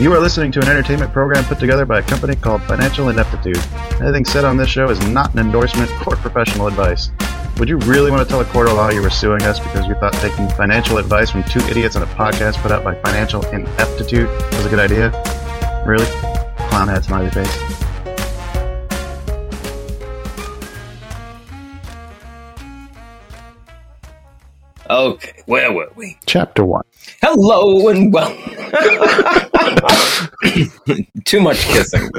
You are listening to an entertainment program put together by a company called Financial Ineptitude. Anything said on this show is not an endorsement or professional advice. Would you really want to tell a court of law you were suing us because you thought taking financial advice from two idiots on a podcast put out by Financial Ineptitude was a good idea? Really? Clown hat smiley face. Okay, where were we? Chapter 1. Hello and welcome. Too much kissing.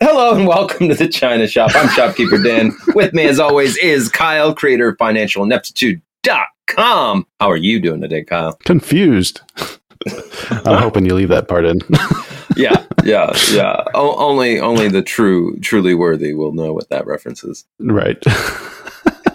Hello and welcome to the China Shop. I'm Shopkeeper Dan. With me, as always, is Kyle, creator of FinancialIneptitude.com. How are you doing today, Kyle? Confused. I'm hoping you leave that part in. Yeah. Only the truly worthy will know what that reference is. Right.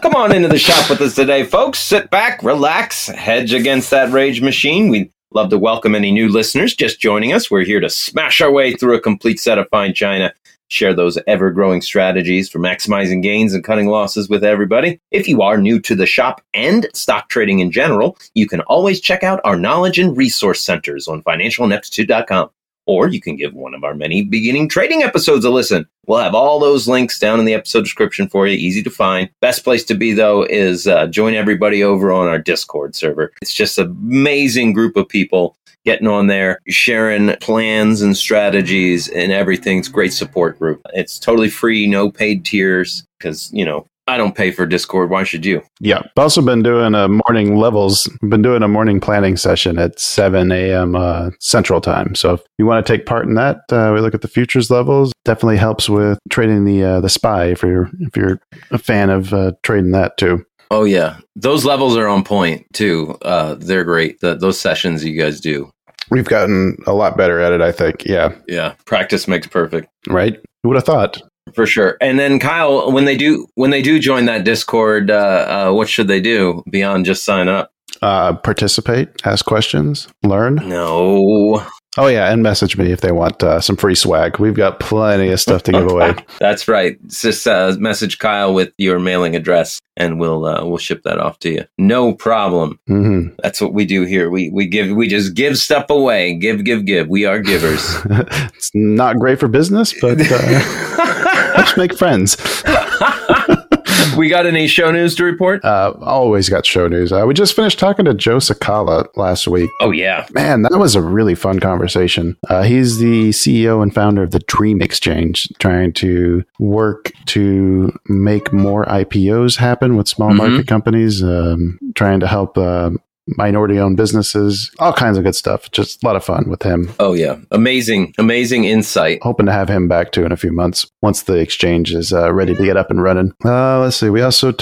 Come on into the shop with us today, folks. Sit back, relax, hedge against that rage machine. We'd love to welcome any new listeners just joining us. We're here to smash our way through a complete set of fine china, share those ever-growing strategies for maximizing gains and cutting losses with everybody. If you are new to the shop and stock trading in general, you can always check out our knowledge and resource centers on FinancialIneptitude.com. Or you can give one of our many beginning trading episodes a listen. We'll have all those links down in the episode description for you. Easy to find. Best place to be, though, is join everybody over on our Discord server. It's just an amazing group of people getting on there, sharing plans and strategies and everything. It's a great support group. It's totally free, no paid tiers, because, you know, I don't pay for Discord. Why should you? Yeah. I've also been doing a morning levels. I've been doing a morning planning session at 7 a.m. Central Time. So if you want to take part in that, we look at the futures levels. Definitely helps with trading the SPY if you're a fan of trading that too. Oh, yeah. Those levels are on point too. They're great. Those sessions you guys do. We've gotten a lot better at it, I think. Yeah. Yeah. Practice makes perfect. Right? Who would have thought? For sure. And then Kyle, when they do join that Discord, what should they do beyond just sign up? Participate, ask questions, learn. No. Oh, yeah. And message me if they want some free swag. We've got plenty of stuff to give away. That's right. Just message Kyle with your mailing address and we'll ship that off to you. No problem. Mm-hmm. That's what we do here. We just give stuff away. Give. We are givers. It's not great for business, but let's make friends. We got any show news to report? Always got show news. We just finished talking to Joe Sacala last week. Oh, yeah. Man, that was a really fun conversation. He's the CEO and founder of the Dream Exchange, trying to work to make more IPOs happen with small market companies, trying to help minority-owned businesses, all kinds of good stuff. Just a lot of fun with him. Oh, yeah. Amazing insight. Hoping to have him back, too, in a few months, once the exchange is ready to get up and running. Let's see. We also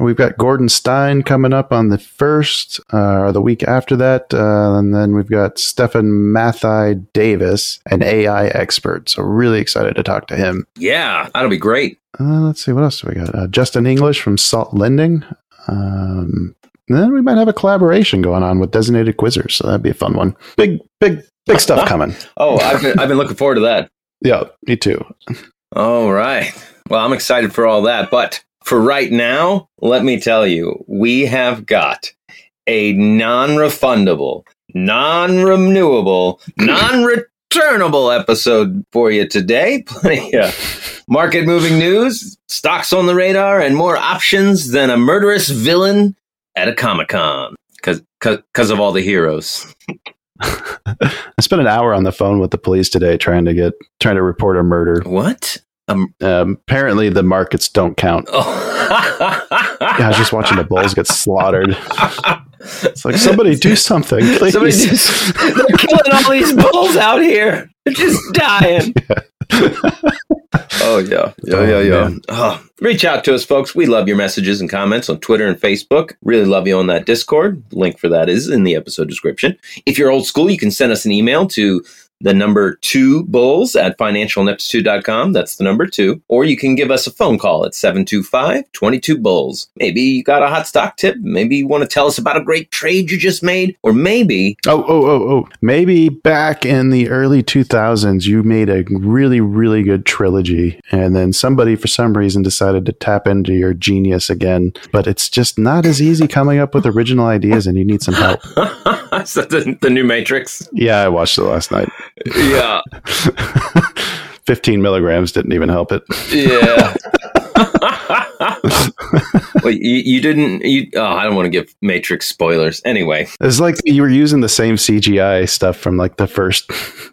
we've got Gordon Stein coming up on the 1st, or the week after that. And then we've got Stephen Mathai Davis, an AI expert. So really excited to talk to him. Yeah, that'll be great. Let's see. What else do we got? Justin English from Salt Lending. And then we might have a collaboration going on with Designated Quizzers, so that'd be a fun one. Big stuff coming. Oh, I've been looking forward to that. Yeah, me too. All right. Well, I'm excited for all that, but for right now, let me tell you, we have got a non-refundable, non-renewable, non-returnable episode for you today. Plenty of market-moving news, stocks on the radar, and more options than a murderous villain at a Comic-Con, because of all the heroes. I spent an hour on the phone with the police today trying to report a murder. What? Apparently the markets don't count. Oh. Yeah, I was just watching the Bulls get slaughtered. It's like, somebody do something, please. They're killing all these Bulls out here. They're just dying. Yeah. Oh, yeah. Reach out to us, folks. We love your messages and comments on Twitter and Facebook. Really love you on that Discord. Link for that is in the episode description. If you're old school, you can send us an email to the number 2 Bulls at FinancialIneptitude.com. That's the number 2. Or you can give us a phone call at 725-22-BULLS. Maybe you got a hot stock tip. Maybe you want to tell us about a great trade you just made. Or maybe... Maybe back in the early 2000s, you made a really, really good trilogy. And then somebody, for some reason, decided to tap into your genius again. But it's just not as easy coming up with original ideas, and you need some help. Is that the new Matrix? Yeah, I watched it last night. Yeah. 15 milligrams didn't even help it. Yeah. Well, I don't want to give Matrix spoilers. Anyway. It's like you were using the same CGI stuff from like the first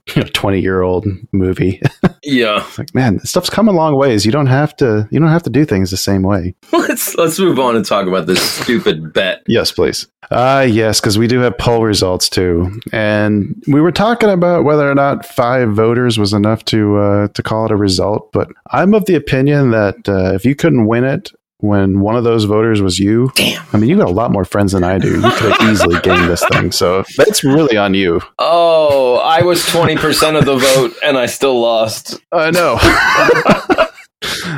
20-year-old movie. Yeah. It's like, man, this stuff's come a long ways. You don't have to do things the same way. Let's move on and talk about this stupid bet. Yes, please. Yes, because we do have poll results too. And we were talking about whether or not 5 voters was enough to call it a result. But I'm of the opinion that if you couldn't win it when one of those voters was you, damn. I mean, you got a lot more friends than I do. You could have easily gained this thing. So that's really on you. Oh, I was 20% of the vote and I still lost. I know.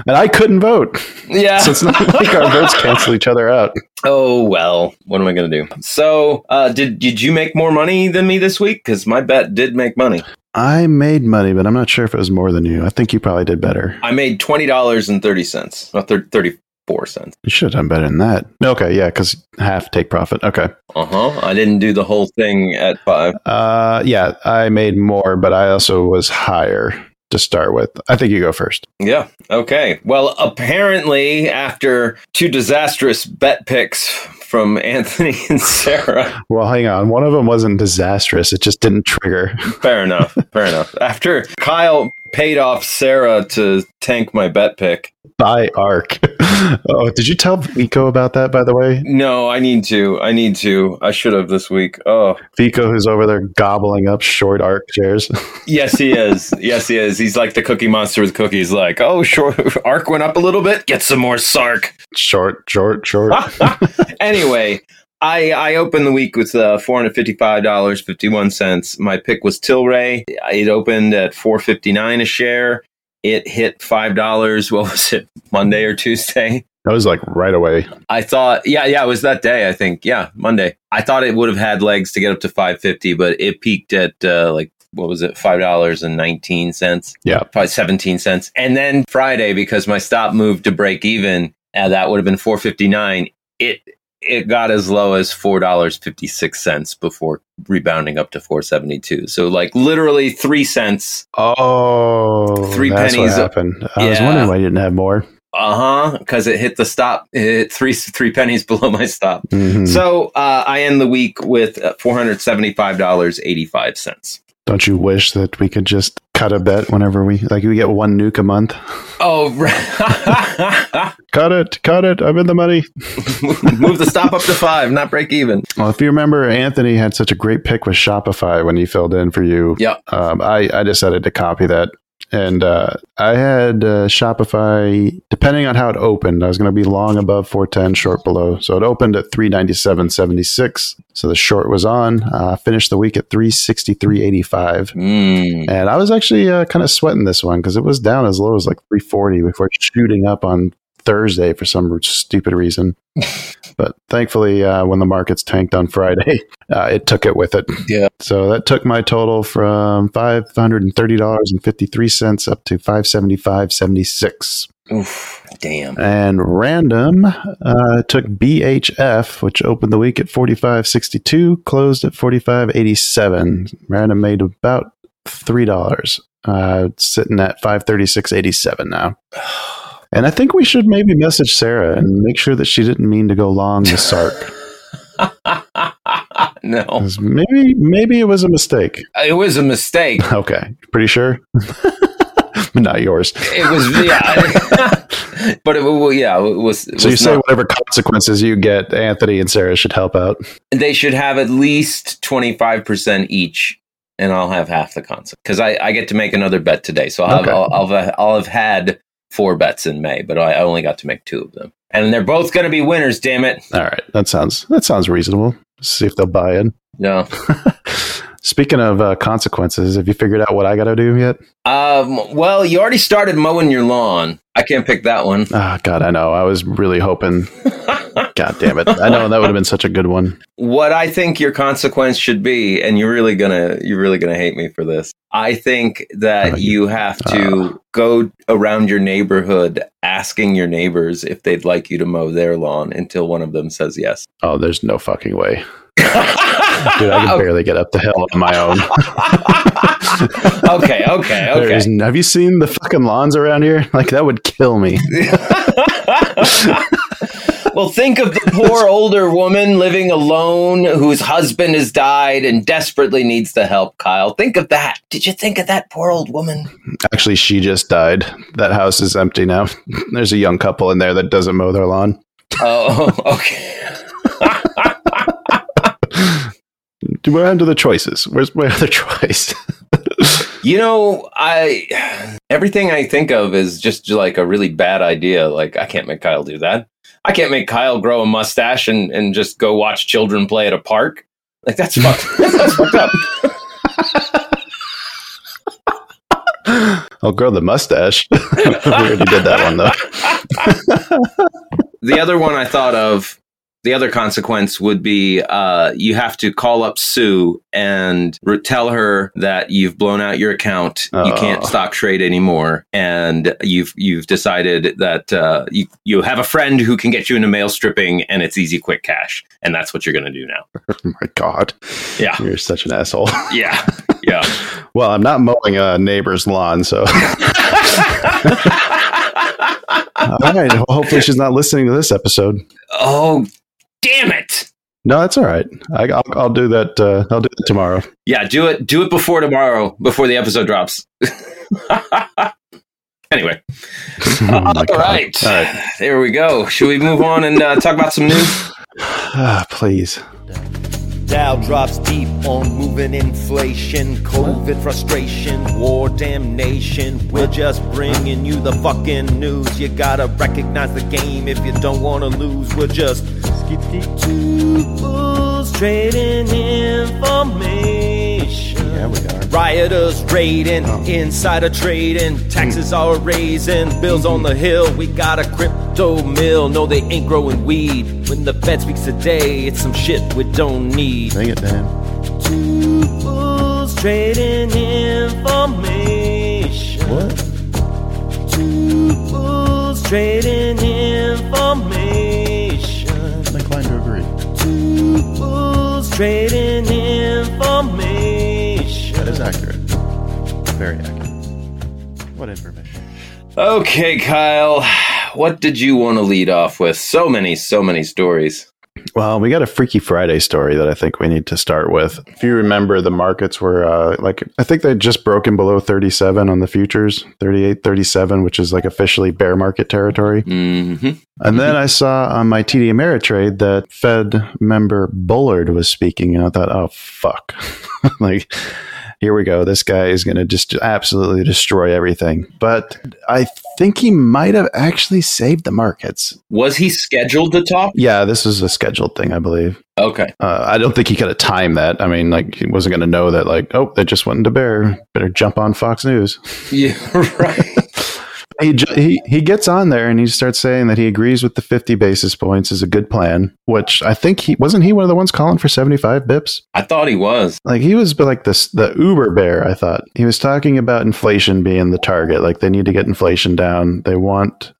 And I couldn't vote. Yeah. So it's not like our votes cancel each other out. Oh, well, what am I going to do? So did you make more money than me this week? Because my bet did make money. I made money, but I'm not sure if it was more than you. I think you probably did better. I made $20.30. Not 34 cents. You should have done better than that. Okay, yeah, because half take profit. Okay. I didn't do the whole thing at 5. Yeah, I made more, but I also was higher to start with. I think you go first. Yeah. Okay. Well, apparently after 2 disastrous bet picks from Anthony and Sarah. Well, hang on. One of them wasn't disastrous. It just didn't trigger. Fair enough. Fair enough. After Kyle paid off Sarah to tank my bet pick. By ARC. Oh, did you tell Vico about that, by the way? No, I need to. I should have this week. Oh. Vico, who's over there gobbling up short ARC shares. Yes, he is. He's like the Cookie Monster with cookies. Like, oh, short ARC went up a little bit. Get some more SARC. Short. Anyway. I opened the week with $455.51. My pick was Tilray. It opened at $4.59 a share. It hit $5. What was it, Monday or Tuesday? That was like right away. I thought, yeah, it was that day, I think. Yeah, Monday. I thought it would have had legs to get up to $5.50, but it peaked at $5.19. Yeah. Probably 17 cents. And then Friday, because my stop moved to break even, and that would have been $4.59. It got as low as $4.56 before rebounding up to $4.72. So like literally 3 cents. Oh, 3 pennies. What happened. I was wondering why you didn't have more. Because it hit the stop. It hit three pennies below my stop. Mm-hmm. So I end the week with $475.85. Don't you wish that we could just cut a bet whenever we get one nuke a month? Oh, right. Cut it. I'm in the money. Move the stop up to 5, not break even. Well, if you remember, Anthony had such a great pick with Shopify when he filled in for you. Yeah. I decided to copy that. And I had Shopify, depending on how it opened, I was going to be long above 410, short below. So it opened at 397.76. So the short was on. Finished the week at 363.85. And I was actually kind of sweating this one because it was down as low as like 340 before shooting up on Thursday for some stupid reason. But thankfully, when the markets tanked on Friday, it took it with it. Yeah. So that took my total from $530.53 up to $575.76. Oof, damn. And random took BHF, which opened the week at 45.62, closed at 45.87. Random made about $3, sitting at $536.87 now. And I think we should maybe message Sarah and make sure that she didn't mean to go long the SARC. No. Maybe it was a mistake. It was a mistake. Okay. Pretty sure? Not yours. It was, yeah. But it was. So you say whatever consequences you get, Anthony and Sarah should help out. They should have at least 25% each. And I'll have half the concept. Because I get to make another bet today. So I'll have had 4 bets in May, but I only got to make 2 of them. And they're both going to be winners, damn it. All right. That sounds reasonable. Let's see if they'll buy in. No. Speaking of consequences, have you figured out what I got to do yet? Well, you already started mowing your lawn. I can't pick that one. Oh, God, I know. I was really hoping. God damn it. I know that would have been such a good one. What I think your consequence should be, and you're really gonna hate me for this. I think that you have to go around your neighborhood asking your neighbors if they'd like you to mow their lawn until one of them says yes. Oh, there's no fucking way. Dude, I can barely get up the hill on my own. Okay. Have you seen the fucking lawns around here? Like, that would kill me. Well, think of the poor older woman living alone whose husband has died and desperately needs the help, Kyle. Think of that. Did you think of that poor old woman? Actually, she just died. That house is empty now. There's a young couple in there that doesn't mow their lawn. Oh, okay. We're under the choices. Where's my other choice? You know, everything I think of is just like a really bad idea. Like, I can't make Kyle do that. I can't make Kyle grow a mustache and just go watch children play at a park. Like, that's fucked. That's fucked up. I'll grow the mustache. We already did that one though. The other one I thought of, the other consequence would be you have to call up Sue and tell her that you've blown out your account. Oh. You can't stock trade anymore. And you've decided that you have a friend who can get you into mail stripping and it's easy, quick cash. And that's what you're going to do now. Oh my God. Yeah. You're such an asshole. Yeah. Yeah. Well, I'm not mowing a neighbor's lawn, so... All right. Well, hopefully she's not listening to this episode. Oh, damn it. No, that's all right. I'll do that. I'll do it tomorrow. Yeah, do it before tomorrow, before the episode drops. Anyway. All right. There we go. Should we move on and talk about some news? Please. Dow drops deep on moving inflation, COVID frustration, war damnation. We're just bringing you the fucking news. You gotta recognize the game if you don't want to lose. We're just skippy two fools trading information. Yeah, we are. Rioters raiding, insider trading, taxes are raising, bills on the hill. We got a crypto mill. No, they ain't growing weed. When the Fed speaks today, it's some shit we don't need. Dang it, man. Two fools trading information. What? Two fools trading information. I'm inclined to agree. Two fools trading information. That is accurate. Very accurate. What information? Okay, Kyle. What did you want to lead off with? So many stories. Well, we got a Freaky Friday story that I think we need to start with. If you remember, the markets were I think they'd just broken below 37 on the futures, 38, 37, which is like officially bear market territory. Mm-hmm. And then I saw on my TD Ameritrade that Fed member Bullard was speaking, and I thought, oh, fuck. Like... Here we go. This guy is going to just absolutely destroy everything. But I think he might have actually saved the markets. Was he scheduled to talk? Yeah, this was a scheduled thing, I believe. Okay. I don't think he could have timed that. I mean, like, he wasn't going to know that, like, oh, they just went into bear. Better jump on Fox News. Yeah, right. He gets on there and he starts saying that he agrees with the 50 basis points is a good plan, which I think wasn't he one of the ones calling for 75 bips? I thought he was. Like, he was like the Uber bear, I thought. He was talking about inflation being the target. Like, they need to get inflation down. They want,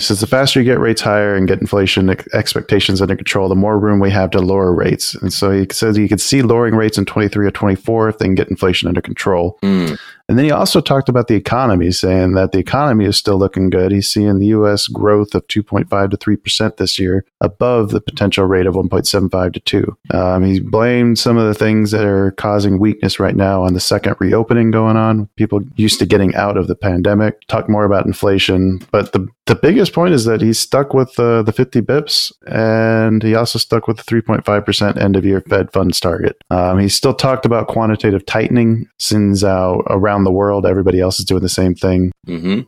since the faster you get rates higher and get inflation expectations under control, the more room we have to lower rates. And so he says you could see lowering rates in 23 or 24 if they can get inflation under control. Mm. And then he also talked about the economy, saying that the economy is still looking good. He's seeing the U.S. growth of 2.5 to 3% this year, above the potential rate of 1.75 to 2. He blamed some of the things that are causing weakness right now on the second reopening going on, people used to getting out of the pandemic. Talk more about inflation. But the biggest point is that he's stuck with the 50 bips, and he also stuck with the 3.5% end of year Fed funds target. He still talked about quantitative tightening, since around the world everybody else is doing the same thing. Mm-hmm.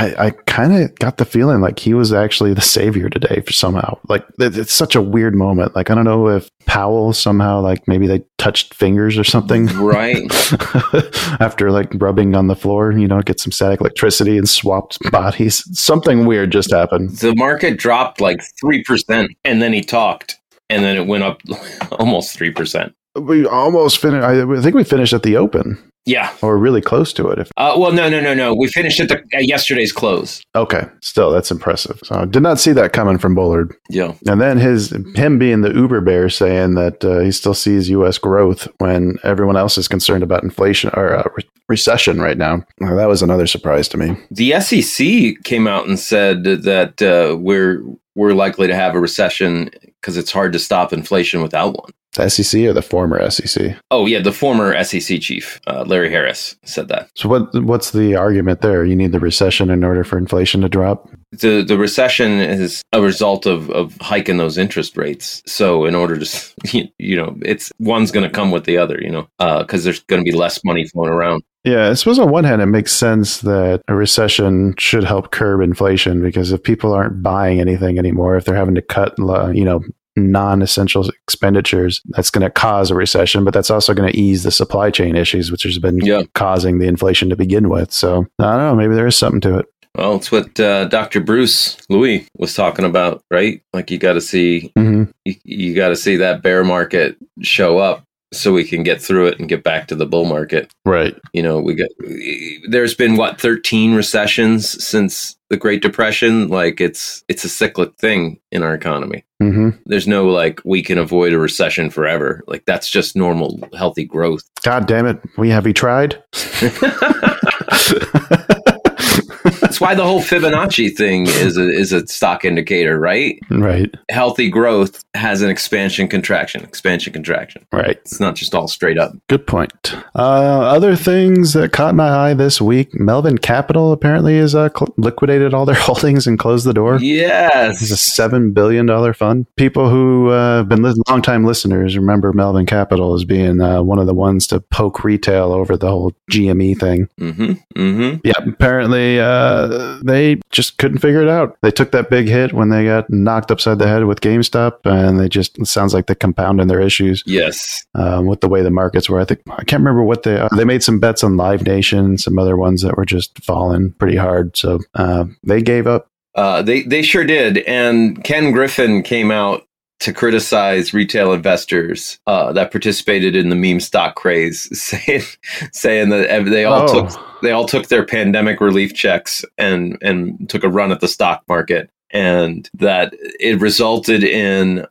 I kind of got the feeling like he was actually the savior today for somehow. Like, it's such a weird moment. Like, I don't know if Powell somehow, like, maybe they touched fingers or something, right? After like rubbing on the floor, you know, get some static electricity and swapped bodies. Something weird just happened. The market dropped like 3%, and then he talked, and then it went up almost 3%. We almost finished. I think we finished at the open. Yeah, or really close to it. If well, no. We finished at yesterday's close. Okay, still that's impressive. So, did not see that coming from Bullard. Yeah, and then him being the Uber bear, saying that he still sees U.S. growth when everyone else is concerned about inflation or recession right now. Well, that was another surprise to me. The SEC came out and said that we're likely to have a recession because it's hard to stop inflation without one. The SEC or the former SEC? Oh, yeah. The former SEC chief, Larry Harris, said that. So what's the argument there? You need the recession in order for inflation to drop? The recession is a result of hiking those interest rates. So in order to, you know, it's one's going to come with the other, you know, because there's going to be less money flowing around. Yeah, I suppose on one hand, it makes sense that a recession should help curb inflation, because if people aren't buying anything anymore, if they're having to cut, you know, non-essential expenditures, that's going to cause a recession, but that's also going to ease the supply chain issues, which has been causing the inflation to begin with. So I don't know, maybe there is something to it. Well, it's what Dr. Bruce Louis was talking about, right? Like you got to see, you got to see that bear market show up so we can get through it and get back to the bull market. Right. You know, there's been what, 13 recessions since the Great Depression. Like it's a cyclic thing in our economy. Mm-hmm. There's no like we can avoid a recession forever. Like that's just normal, healthy growth. God damn it. Have we tried? That's why the whole Fibonacci thing is a stock indicator, right? Right. Healthy growth has an expansion, contraction. Right. It's not just all straight up. Good point. Other things that caught my eye this week, Melvin Capital apparently has liquidated all their holdings and closed the door. Yes. It's a $7 billion fund. People who have been longtime listeners remember Melvin Capital as being one of the ones to poke retail over the whole GME thing. Mm-hmm. Mm-hmm. Yeah, apparently... they just couldn't figure it out. They took that big hit when they got knocked upside the head with GameStop, and they just, it sounds like they're compounding their issues. Yes. With the way the markets were. I can't remember what they are. They made some bets on Live Nation and some other ones that were just falling pretty hard. So they gave up. They sure did. And Ken Griffin came out to criticize retail investors that participated in the meme stock craze, saying that they all took their pandemic relief checks and took a run at the stock market, and that it resulted in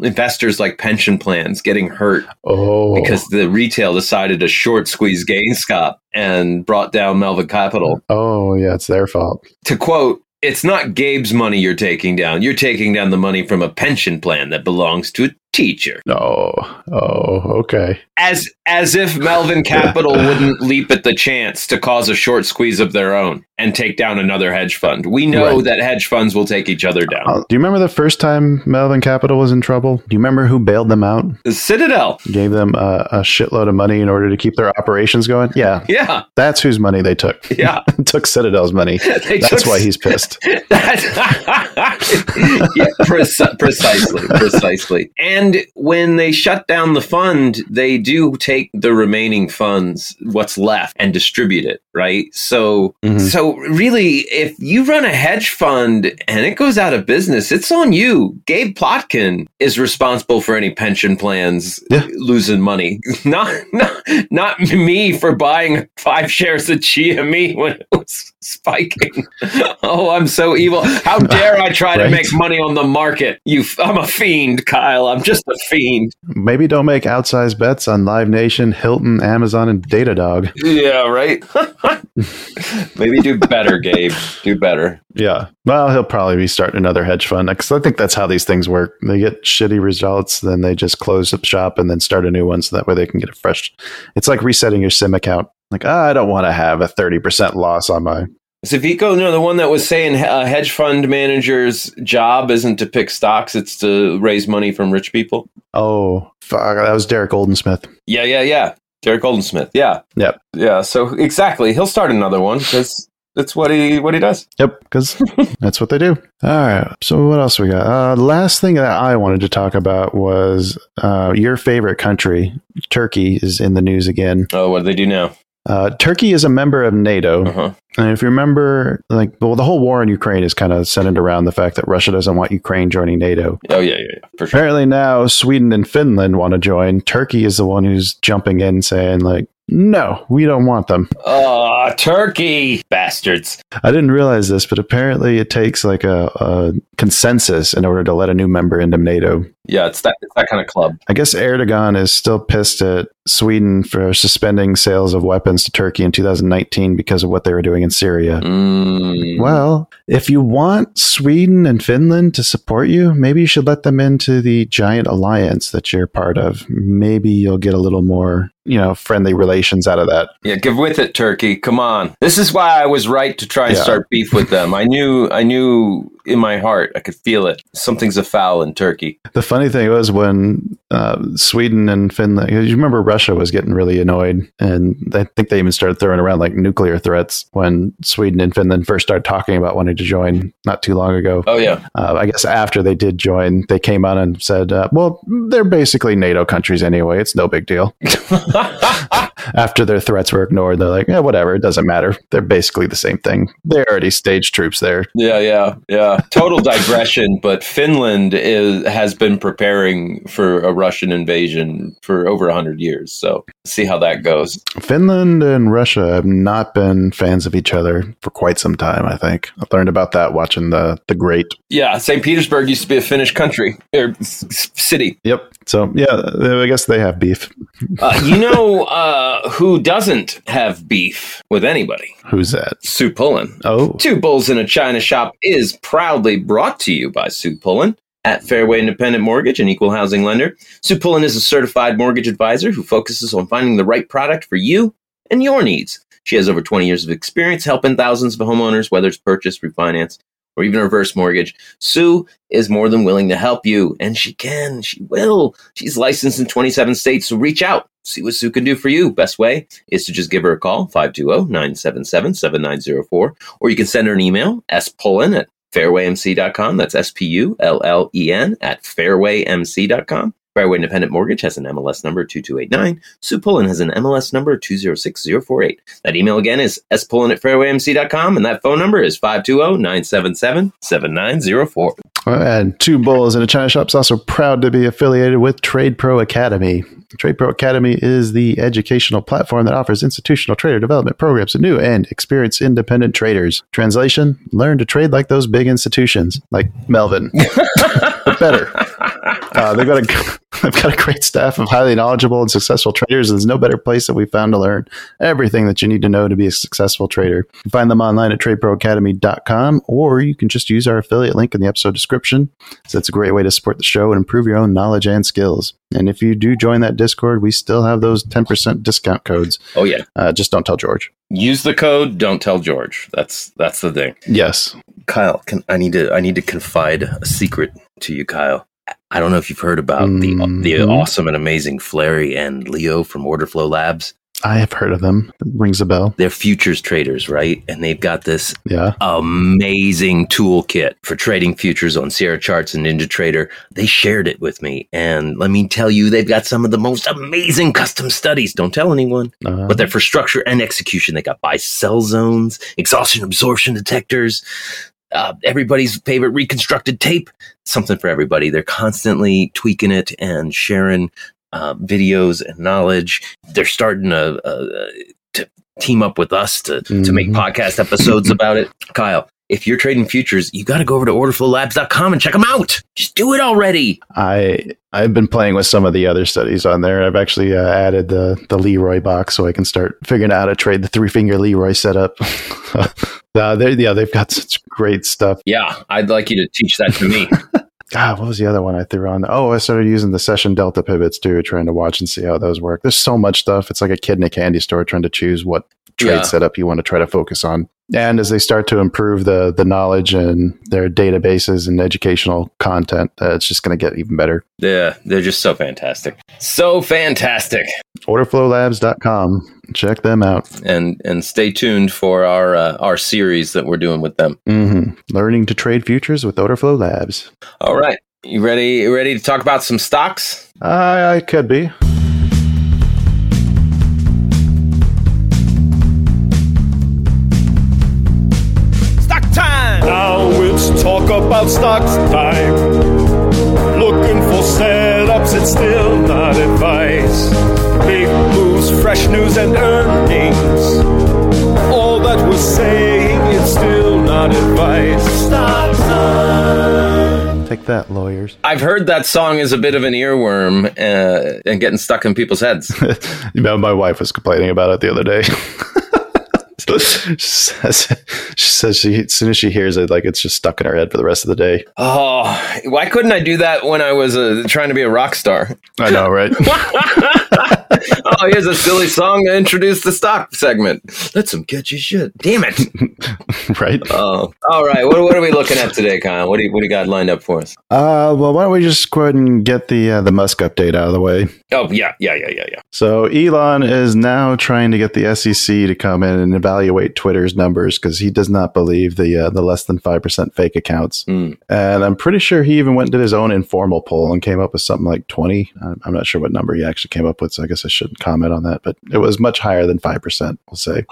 investors like pension plans getting hurt because the retail decided to short squeeze GameStop and brought down Melvin Capital. Oh yeah, it's their fault. To quote, "It's not Gabe's money you're taking down. You're taking down the money from a pension plan that belongs to a teacher." Okay. As if Melvin Capital wouldn't leap at the chance to cause a short squeeze of their own and take down another hedge fund. We know that hedge funds will take each other down. Do you remember the first time Melvin Capital was in trouble? Do you remember who bailed them out? Citadel. Gave them a shitload of money in order to keep their operations going? Yeah. Yeah. That's whose money they took. Yeah. Took Citadel's money. That's why he's pissed. Yeah, precisely. And when they shut down the fund, they do take the remaining funds, what's left, and distribute it, right? So, so really, if you run a hedge fund and it goes out of business, it's on you. Gabe Plotkin is responsible for any pension plans losing money, not me for buying 5 shares of GME when it was spiking. Oh, I'm so evil. How dare I try to make money on the market? I'm a fiend, Kyle. I'm just a fiend. Maybe don't make outsized bets on Live Nation, Hilton, Amazon, and Datadog. Yeah, right? Maybe do better, Gabe. Do better. Yeah. Well, he'll probably be starting another hedge fund, because I think that's how these things work. They get shitty results, then they just close up shop and then start a new one, so that way they can get a fresh... It's like resetting your SIM account. Like, I don't want to have a 30% loss on my... Civico, no, the one that was saying a hedge fund manager's job isn't to pick stocks, it's to raise money from rich people. Oh, fuck. That was Derek Oldensmith. Yeah. Derek Oldensmith. Yeah. Yep. Yeah. So exactly. He'll start another one because That's what he does. Yep, because that's what they do. All right. So what else we got? Last thing that I wanted to talk about was your favorite country, Turkey, is in the news again. Oh, what do they do now? Turkey is a member of NATO. Uh-huh. And if you remember, the whole war in Ukraine is kind of centered around the fact that Russia doesn't want Ukraine joining NATO. Oh, yeah, for sure. Apparently now Sweden and Finland want to join. Turkey is the one who's jumping in saying, no, we don't want them. Oh, Turkey! Bastards. I didn't realize this, but apparently it takes a consensus in order to let a new member into NATO. Yeah, it's that kind of club. I guess Erdogan is still pissed at Sweden for suspending sales of weapons to Turkey in 2019 because of what they were doing in Syria. Mm. Well, if you want Sweden and Finland to support you, maybe you should let them into the giant alliance that you're part of. Maybe you'll get a little more, friendly relations out of that. Yeah, give with it, Turkey. Come on. This is why I was right to try and start beef with them. I knew in my heart, I could feel it. Something's afoul in Turkey. The funny thing was when Sweden and Finland, you remember Russia was getting really annoyed, and I think they even started throwing around nuclear threats when Sweden and Finland first started talking about wanting to join not too long ago. Oh, yeah. I guess after they did join, they came out and said, well, they're basically NATO countries anyway. It's no big deal. After their threats were ignored, they're like, yeah, whatever. It doesn't matter. They're basically the same thing. They already staged troops there. Yeah. Total digression, but Finland has been preparing for a Russian invasion for over 100 years. So see how that goes. Finland and Russia have not been fans of each other for quite some time, I think. I learned about that watching The Great. Yeah, St. Petersburg used to be a Finnish country or city. Yep. So, yeah, I guess they have beef. Who doesn't have beef with anybody? Who's that? Sue Pullen. Oh. Two Bulls in a China Shop is proudly brought to you by Sue Pullen at Fairway Independent Mortgage, an equal housing lender. Sue Pullen is a certified mortgage advisor who focuses on finding the right product for you and your needs. She has over 20 years of experience helping thousands of homeowners, whether it's purchase, refinance, or even reverse mortgage. Sue is more than willing to help you, and she will. She's licensed in 27 states, so reach out, see what Sue can do for you. Best way is to just give her a call, 520-977-7904, or you can send her an email, spullen at fairwaymc.com. That's SPULLEN at fairwaymc.com. Fairway Independent Mortgage has an MLS number 2289. Sue Pullen has an MLS number 206048. That email again is spullen at fairwaymc.com, and that phone number is 520-977-7904. And Two Bulls in a China Shop is also proud to be affiliated with TradePro Academy. TradePro Academy is the educational platform that offers institutional trader development programs to new and experienced independent traders. Translation, learn to trade like those big institutions, like Melvin, but better. They've got a great staff of highly knowledgeable and successful traders, and there's no better place that we found to learn everything that you need to know to be a successful trader. You can find them online at tradeproacademy.com, or you can just use our affiliate link in the episode description. So that's a great way to support the show and improve your own knowledge and skills. And if you do join that Discord, we still have those 10% discount codes. Oh, yeah. Just don't tell George. Use the code, don't tell George. That's the thing. Yes. Kyle, I need to confide a secret to you, Kyle. I don't know if you've heard about the awesome and amazing Flary and Leo from Orderflow Labs. I have heard of them. It rings a bell. They're futures traders, right? And they've got this amazing toolkit for trading futures on Sierra Charts and NinjaTrader. They shared it with me. And let me tell you, they've got some of the most amazing custom studies. Don't tell anyone. But they're for structure and execution. They got buy-sell zones, exhaustion absorption detectors. Everybody's favorite reconstructed tape, something for everybody. They're constantly tweaking it and sharing videos and knowledge. They're starting to team up with us to make podcast episodes about it. Kyle, if you're trading futures, you got to go over to orderflowlabs.com and check them out. Just do it already. I've been playing with some of the other studies on there. I've actually added the Leroy box so I can start figuring out how to trade the three-finger Leroy setup. They've got such great stuff. Yeah, I'd like you to teach that to me. God, what was the other one I threw on? Oh, I started using the session delta pivots too, trying to watch and see how those work. There's so much stuff. It's like a kid in a candy store trying to choose what trade setup you want to try to focus on. And as they start to improve the knowledge and their databases and educational content, it's just going to get even better. Yeah, they're just so fantastic. So fantastic. Orderflowlabs.com. Check them out. And stay tuned for our series that we're doing with them. Mm-hmm. Learning to trade futures with Orderflow Labs. All right. You ready to talk about some stocks? I could be. Let's talk about stocks time. Looking for setups, it's still not advice. Big moves, fresh news and earnings. All that we're saying, it's still not advice. Stock time. Take that, lawyers. I've heard that song is a bit of an earworm and getting stuck in people's heads. You know, my wife was complaining about it the other day. She says she, as soon as she hears it, like it's just stuck in her head for the rest of the day. Oh, why couldn't I do that when I was trying to be a rock star? I know, right? Oh, here's a silly song to introduce the stock segment. That's some catchy shit. Damn it. Right? Oh, all right. What are we looking at today, Kyle? What do you got lined up for us? Well, why don't we just go ahead and get the Musk update out of the way? Oh, yeah. So Elon is now trying to get the SEC to come in and evaluate Twitter's numbers because he does not believe the less than 5% fake accounts. Mm. And I'm pretty sure he even went and did his own informal poll and came up with something like 20. I'm not sure what number he actually came up with, so I guess I shouldn't comment on that, but it was much higher than 5%, we'll say.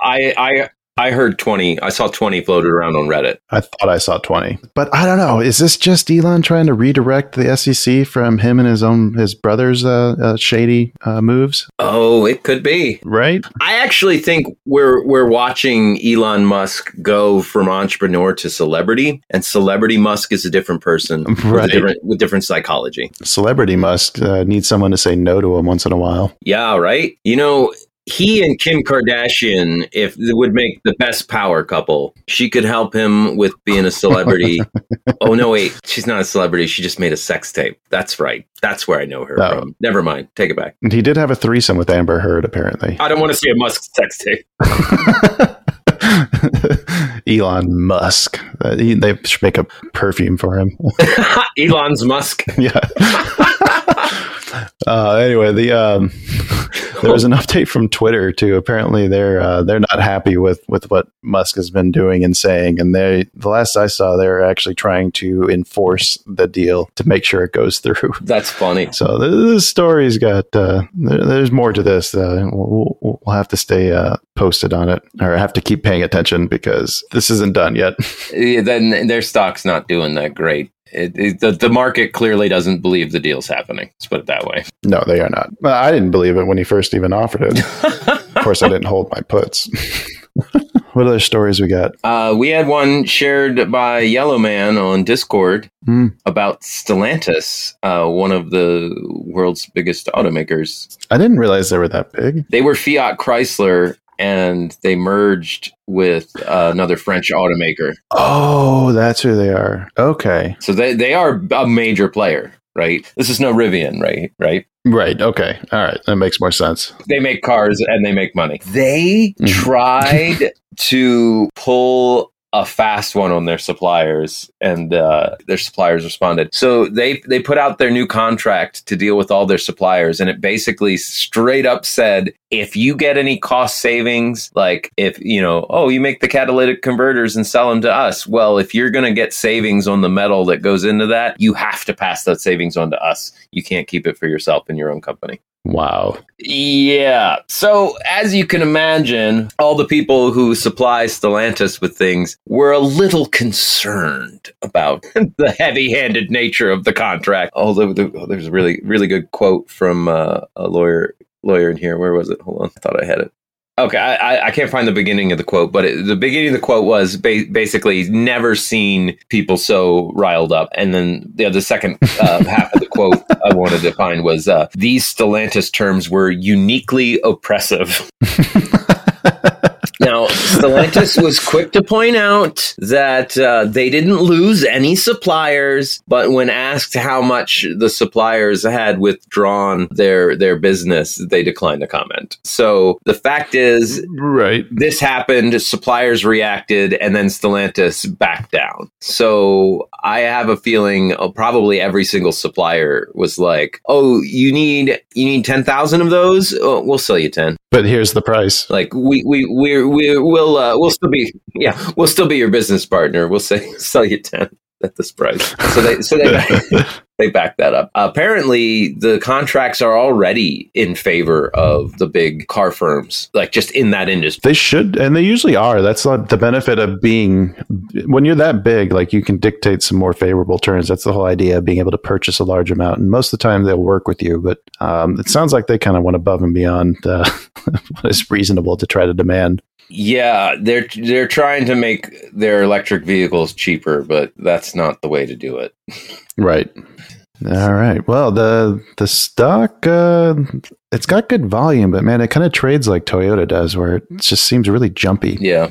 I heard 20. I saw 20 floated around on Reddit. I thought I saw 20. But I don't know. Is this just Elon trying to redirect the SEC from him and his brother's shady moves? Oh, it could be. Right? I actually think we're watching Elon Musk go from entrepreneur to celebrity, and celebrity Musk is a different person, right, with different psychology. Celebrity Musk needs someone to say no to him once in a while. Yeah, right? You know, he and Kim Kardashian would make the best power couple. She could help him with being a celebrity. Oh, no, wait. She's not a celebrity. She just made a sex tape. That's right. That's where I know her from. Never mind. Take it back. And he did have a threesome with Amber Heard, apparently. I don't want to see a Musk sex tape. Elon Musk. They should make a perfume for him. Elon's Musk. Yeah. Anyway, there was an update from Twitter too. Apparently, they're not happy with what Musk has been doing and saying. And the last I saw, they're actually trying to enforce the deal to make sure it goes through. That's funny. So this story's got there's more to this. We'll have to stay posted on it, or have to keep paying attention because this isn't done yet. Then their stock's not doing that great. The market clearly doesn't believe the deal's happening. Let's put it that way. No, they are not. Well, I didn't believe it when he first even offered it. Of course, I didn't hold my puts. What other stories we got? We had one shared by Yellow Man on Discord about Stellantis, one of the world's biggest automakers. I didn't realize they were that big. They were Fiat Chrysler, and they merged with another French automaker. Oh, that's who they are. Okay. So they are a major player, right? This is no Rivian, right? Right. Okay. All right. That makes more sense. They make cars and they make money. They tried to pull a fast one on their suppliers, and their suppliers responded. So they put out their new contract to deal with all their suppliers, and it basically straight up said, if you get any cost savings, like if, you know, oh, you make the catalytic converters and sell them to us. Well, if you're going to get savings on the metal that goes into that, you have to pass that savings on to us. You can't keep it for yourself in your own company. Wow. Yeah. So as you can imagine, all the people who supply Stellantis with things were a little concerned about the heavy-handed nature of the contract. Although there's a really, really good quote from a lawyer in here. Where was it? Hold on. I thought I had it. Okay, I can't find the beginning of the quote, but the beginning of the quote was basically never seen people so riled up. And then the second half of the quote I wanted to find was these Stellantis terms were uniquely oppressive. Now, Stellantis was quick to point out that they didn't lose any suppliers, but when asked how much the suppliers had withdrawn their business, they declined to comment. So the fact is, this happened, suppliers reacted, and then Stellantis backed down. So I have a feeling probably every single supplier was like, oh, you need 10,000 of those? Oh, we'll sell you 10. But here's the price. Like we'll still be your business partner. We'll say sell you 10 at this price. So they they back that up. Apparently, the contracts are already in favor of the big car firms, like just in that industry. They should, and they usually are. That's not the benefit of being, when you're that big, like you can dictate some more favorable terms. That's the whole idea of being able to purchase a large amount. And most of the time they'll work with you, but it sounds like they kind of went above and beyond what is reasonable to try to demand. Yeah, they're trying to make their electric vehicles cheaper, but that's not the way to do it. Right. All right. Well, the stock, it's got good volume, but man, it kind of trades like Toyota does, where it just seems really jumpy. Yeah.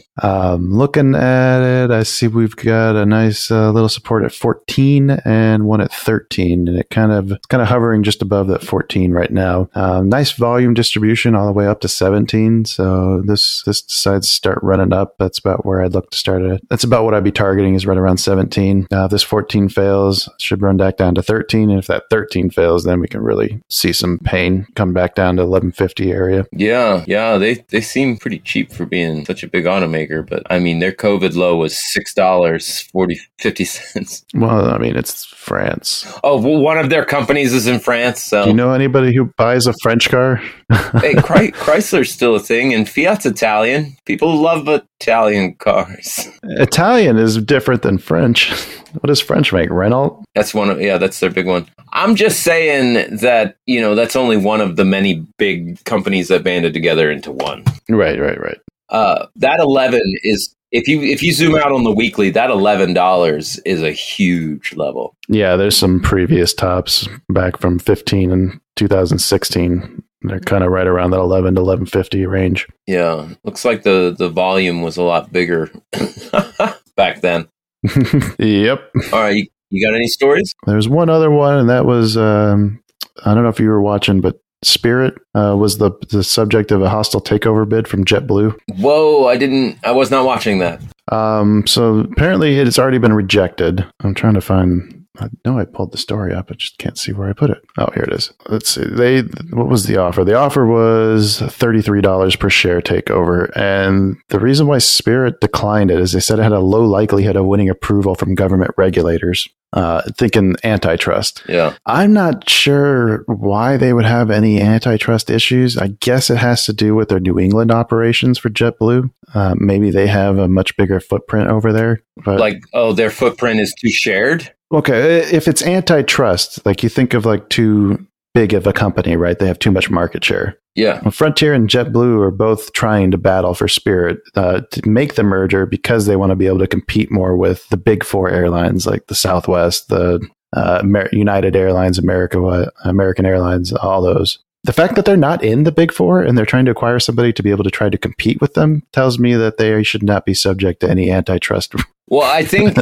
Looking at it, I see we've got a nice little support at 14 and one at 13, and it's kind of hovering just above that 14 right now. Nice volume distribution all the way up to 17. So this decides to start running up. That's about where I'd look to start at. That's about what I'd be targeting, is right around 17. If this 14 fails, it should run back down to 13, and if that 13 fails, then we can really see some pain come back down to 1150 area. Yeah, they seem pretty cheap for being such a big automaker, but I mean, their COVID low was $6.50. Well, I mean, it's France. Oh, well, one of their companies is in France. So, do you know anybody who buys a French car? Hey, Chrysler's still a thing, and Fiat's Italian. People love Italian cars. Italian is different than French. What does French make? Renault? That's their big one. I'm just saying that, that's only one of the many big companies that banded together into one. Right. That 11 is, if you zoom out on the weekly, that $11 is a huge level. Yeah, there's some previous tops back from 15 and 2016. They're kind of right around that 11 to 1150 range. Yeah, looks like the volume was a lot bigger back then. Yep. All right, you got any stories? There's one other one, and that was I don't know if you were watching, but Spirit was the subject of a hostile takeover bid from JetBlue. Whoa, I was not watching that. So apparently it's already been rejected. I'm trying to find. I know I pulled the story up. I just can't see where I put it. Oh, here it is. Let's see. What was the offer? The offer was $33 per share takeover. And the reason why Spirit declined it is they said it had a low likelihood of winning approval from government regulators. Thinking antitrust. Yeah. I'm not sure why they would have any antitrust issues. I guess it has to do with their New England operations for JetBlue. Maybe they have a much bigger footprint over there. But their footprint is too shared? Okay, if it's antitrust, like you think of like too big of a company, right? They have too much market share. Yeah. Well, Frontier and JetBlue are both trying to battle for Spirit to make the merger because they want to be able to compete more with the big four airlines like the Southwest, the United Airlines, American Airlines, all those. The fact that they're not in the big four and they're trying to acquire somebody to be able to try to compete with them tells me that they should not be subject to any antitrust. Well, I think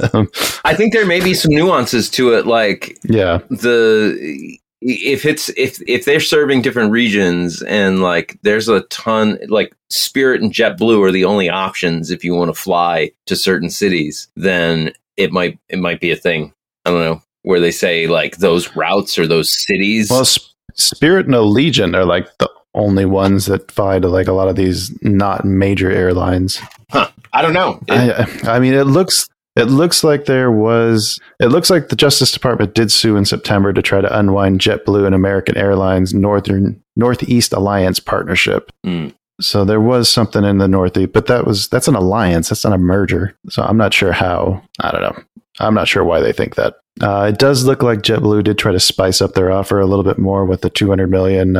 there may be some nuances to it. Like, yeah, if they're serving different regions and like there's a ton, like Spirit and JetBlue are the only options if you want to fly to certain cities, then it might be a thing. I don't know, where they say like those routes or those cities. Well, Spirit and Allegiant are like the only ones that fly to like a lot of these not major airlines. Huh. I don't know. I mean, it looks like the Justice Department did sue in September to try to unwind JetBlue and American Airlines Northeast Alliance partnership. Mm. So there was something in the Northeast, but that's an alliance. That's not a merger. So I'm not sure how. I don't know. I'm not sure why they think that. It does look like JetBlue did try to spice up their offer a little bit more with the $200 million.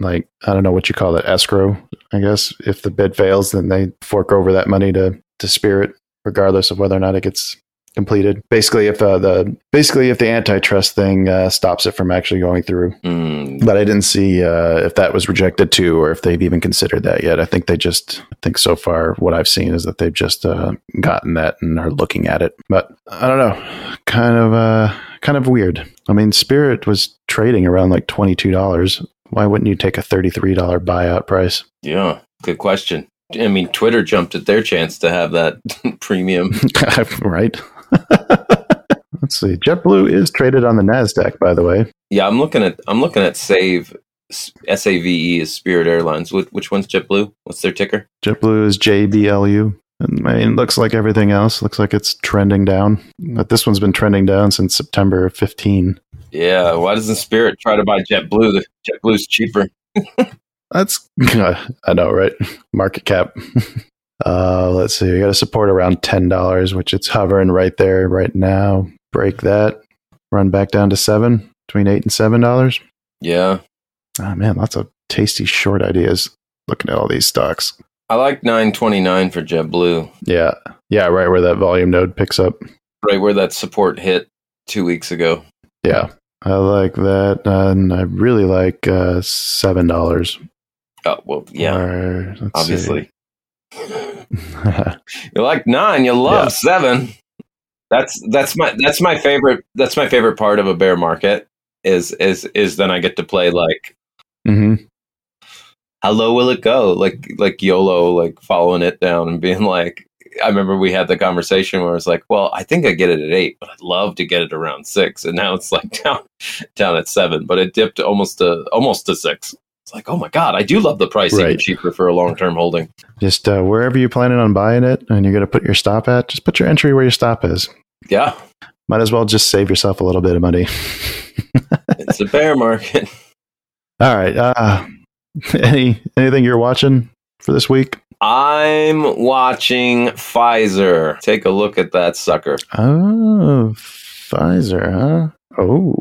Like, I don't know what you call it, escrow, I guess. If the bid fails, then they fork over that money to Spirit, regardless of whether or not it gets completed. Basically, if the antitrust thing stops it from actually going through. But I didn't see if that was rejected too, or if they've even considered that yet. I think so far what I've seen is that they've just gotten that and are looking at it. But I don't know, kind of weird. I mean, Spirit was trading around like $22. Why wouldn't you take a $33 buyout price? Yeah, good question. I mean, Twitter jumped at their chance to have that premium. Right. Let's see. JetBlue is traded on the NASDAQ, by the way. Yeah, I'm looking at SAVE, S-A-V-E is Spirit Airlines. Which one's JetBlue? What's their ticker? JetBlue is JBLU. And I mean, it looks like everything else. Looks like it's trending down. But this one's been trending down since September of 15. Yeah, why doesn't Spirit try to buy JetBlue? JetBlue's cheaper. That's, I know, right? Market cap. Let's see. We got to support around $10, which it's hovering right there right now. Break that. Run back down to $7, between $8 and $7. Yeah. Oh, man, lots of tasty short ideas looking at all these stocks. I like $9.29 for JetBlue. Yeah. Yeah, right where that volume node picks up. Right where that support hit 2 weeks ago. Yeah. I like that. And I really like $7. Oh, well, yeah. Or, obviously. You like $9, you love $7. That's my favorite part of a bear market is then I get to play like how low will it go? Like YOLO, like following it down and being like, I remember we had the conversation where I was like, well, I think I get it at 8, but I'd love to get it around 6. And now it's like down at 7, but it dipped almost to 6. It's like, oh my God, I do love the price even cheaper for a long-term holding. Just wherever you're planning on buying it and you're going to put your stop at, just put your entry where your stop is. Yeah. Might as well just save yourself a little bit of money. It's a bear market. All right. Anything you're watching for this week? I'm watching Pfizer. Take a look at that sucker. Oh, Pfizer, huh? Oh,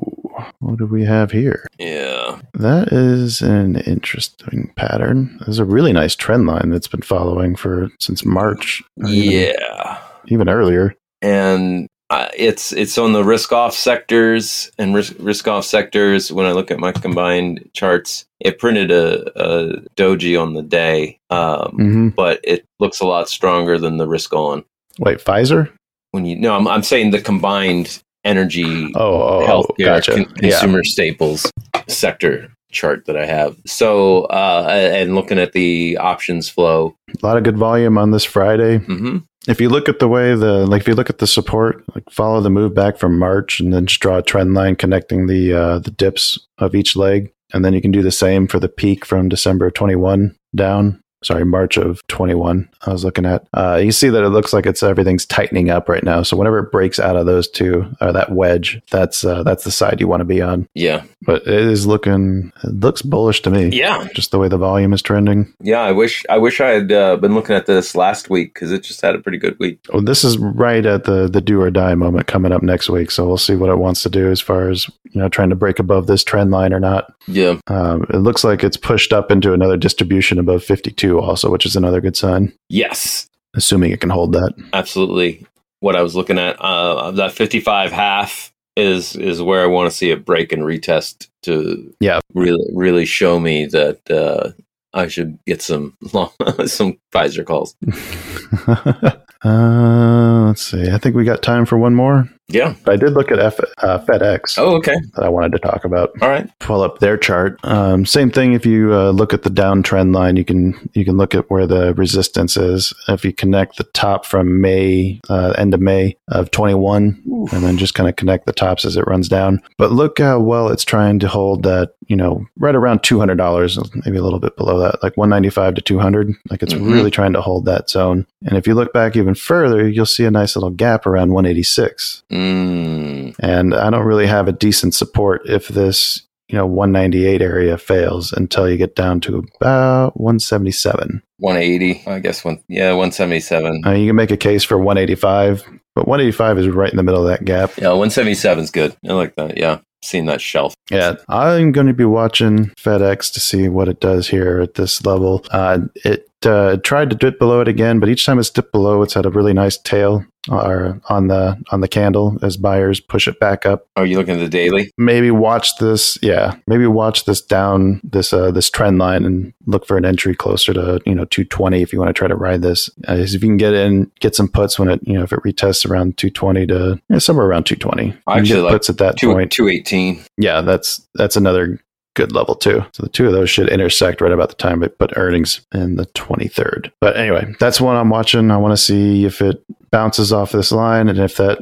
what do we have here? Yeah. That is an interesting pattern. There's a really nice trend line that's been following since March. Even earlier. And it's on the risk-off sectors, and risk-off sectors, when I look at my combined charts, it printed a doji on the day, but it looks a lot stronger than the risk-on. Wait, Pfizer? I'm saying the combined energy, healthcare, gotcha. Consumer staples sector chart that I have. So, and looking at the options flow. A lot of good volume on this Friday. Mm-hmm. If you look at the support, like follow the move back from March and then just draw a trend line connecting the dips of each leg. And then you can do the same for the peak from December of 21 down. Sorry, March of 21. I was looking at, you can see that it looks like everything's tightening up right now. So whenever it breaks out of those two or that wedge, that's the side you want to be on. Yeah. But it looks bullish to me. Yeah. Just the way the volume is trending. Yeah. I wish I had been looking at this last week because it just had a pretty good week. Well, this is right at the do or die moment coming up next week. So we'll see what it wants to do as far as, trying to break above this trend line or not. Yeah. It looks like it's pushed up into another distribution above 52. Also, which is another good sign. Yes. Assuming it can hold that. Absolutely. What I was looking at, that 55 half is where I want to see it break and retest to really show me that I should get some Pfizer calls. Let's see. I think we got time for one more. Yeah. I did look at FedEx. Oh, okay. That I wanted to talk about. All right. Pull up their chart. Same thing. If you look at the downtrend line, you can look at where the resistance is. If you connect the top from end of May of 21, and then just kind of connect the tops as it runs down. But look how well it's trying to hold that, right around $200, maybe a little bit below that, like 195 to 200. Like it's really trying to hold that zone. And if you look back even further, you'll see a nice little gap around 186. And I don't really have a decent support if this, 198 area fails until you get down to about 177. 180, I guess. 177. You can make a case for 185, but 185 is right in the middle of that gap. Yeah, 177 is good. I like that. Yeah, seen that shelf. Yeah, I'm going to be watching FedEx to see what it does here at this level. It tried to dip below it again, but each time it's dipped below, it's had a really nice tail. or on the candle as buyers push it back up. Oh, you looking at the daily? Maybe watch this. Yeah, maybe watch this down this trend line and look for an entry closer to 220 if you want to try to ride this. If you can get some puts when it if it retests around 220 to somewhere around 220. I actually like puts at that point 218. Yeah, that's another good level too. So the two of those should intersect right about the time it put earnings in the 23rd. But anyway, that's one I'm watching. I want to see if it bounces off this line, and if that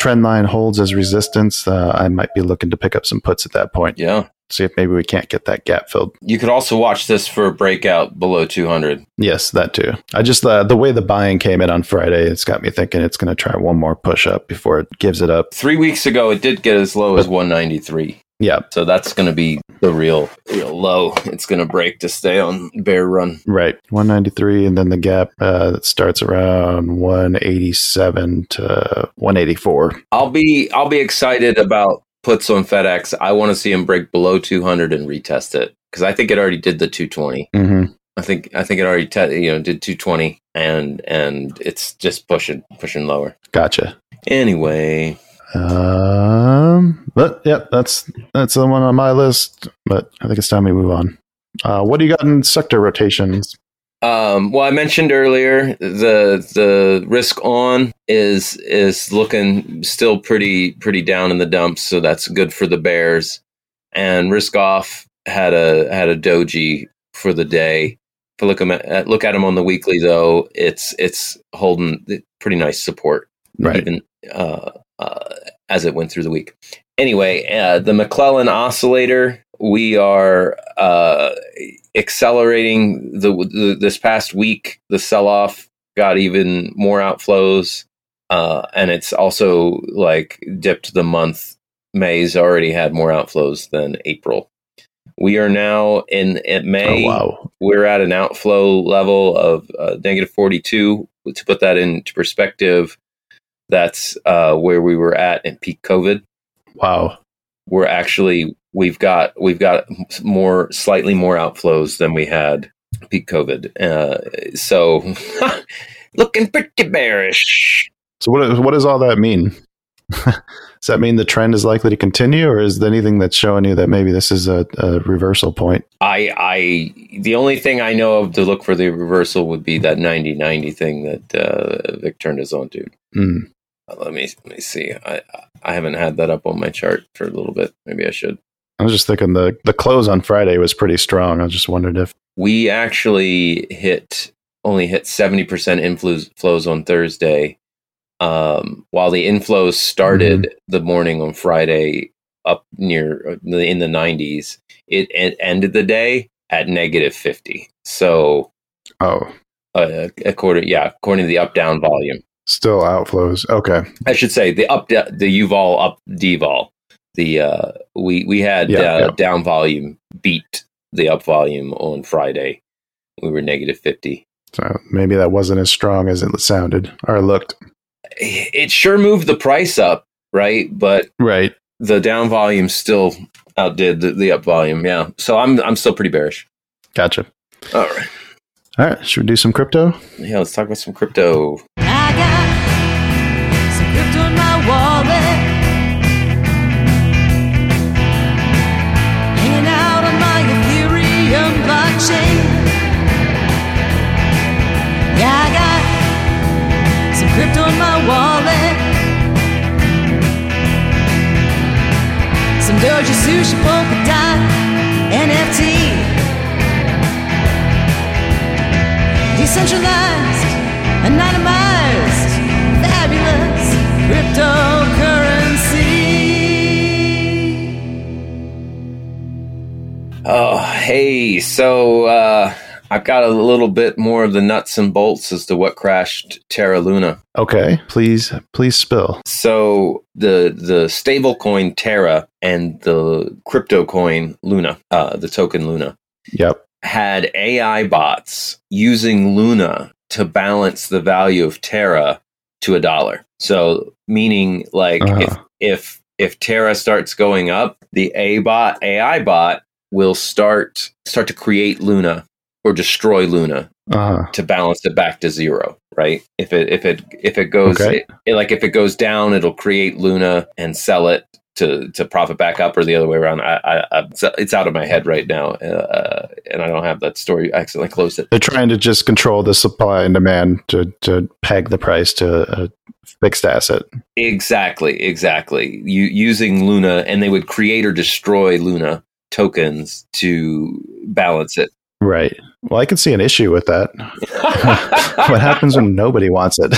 trend line holds as resistance, I might be looking to pick up some puts at that point. Yeah. See if maybe we can't get that gap filled. You could also watch this for a breakout below 200. Yes, that too. I just, the way the buying came in on Friday, it's got me thinking it's going to try one more push up before it gives it up. 3 weeks ago, it did get as low as 193. Yeah. So that's going to be the real low. It's going to break to stay on bear run. Right. 193. And then the gap that starts around 187 to 184. I'll be excited about puts on FedEx. I want to see him break below 200 and retest it, because I think it already did the 220. Mm-hmm. I think it already did 220 and it's just pushing lower. Gotcha. Anyway. But yeah, that's the one on my list. But I think it's time we move on. What do you got in sector rotations? Well, I mentioned earlier the risk on is looking still pretty down in the dumps, so that's good for the bears. And risk off had a doji for the day. If I look at them on the weekly though, it's holding pretty nice support, right? Even, as it went through the week. Anyway, the McClellan Oscillator, we are accelerating this past week. The sell-off got even more outflows, and it's also dipped the month. May's already had more outflows than April. We are now at May. Oh, wow. We're at an outflow level of negative 42. To put that into perspective, that's where we were at in peak COVID. Wow. We're actually, we've got slightly more outflows than we had peak COVID. So looking pretty bearish. So what does all that mean? Does that mean the trend is likely to continue, or is there anything that's showing you that maybe this is a reversal point? I the only thing I know of to look for the reversal would be that 90-90 thing that Vic turned us on to. Mm. Let me see. I haven't had that up on my chart for a little bit. Maybe I should. I was just thinking the close on Friday was pretty strong. I just wondered if we actually only hit 70% inflows on Thursday, while the inflows started the morning on Friday up near in the 90s. It ended the day at negative 50. So, according to the up down volume. Still outflows. Okay. I should say the UVol up devol. The we had down volume beat the up volume on Friday. We were negative 50. So maybe that wasn't as strong as it sounded or looked. It sure moved the price up, right? But right, the down volume still outdid the up volume. Yeah. So I'm still pretty bearish. Gotcha. All right. Should we do some crypto? Yeah, let's talk about some crypto. Doji, sushi, polka dot, NFT, decentralized, anonymized, fabulous cryptocurrency. Oh, hey, so I've got a little bit more of the nuts and bolts as to what crashed Terra Luna. Okay, please spill. So the stablecoin Terra and the crypto coin Luna, the token Luna, had AI bots using Luna to balance the value of Terra to $1. So meaning if Terra starts going up, the AI bot will start to create Luna. or destroy Luna to balance it back to zero, right? If it goes if it goes down, it'll create Luna and sell it to profit back up, or the other way around. It's out of my head right now, and I don't have that story. I accidentally closed it. They're trying to just control the supply and demand to peg the price to a fixed asset. Exactly. Using Luna, and they would create or destroy Luna tokens to balance it. Right. Well, I can see an issue with that. What happens when nobody wants it?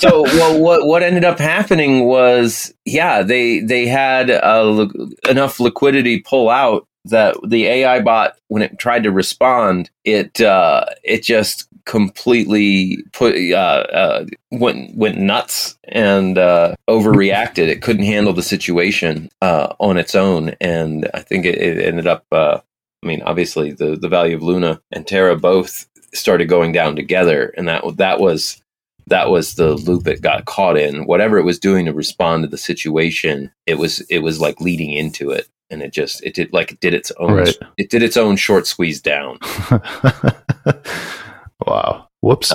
So, well, what ended up happening was, they had enough liquidity pull out that the AI bot, when it tried to respond, it just completely went nuts and overreacted. It couldn't handle the situation on its own, and I think it ended up. Obviously, the value of Luna and Terra both started going down together, and that was the loop it got caught in. Whatever it was doing to respond to the situation, it was like leading into it, and it did its own short squeeze down. Wow! Whoops!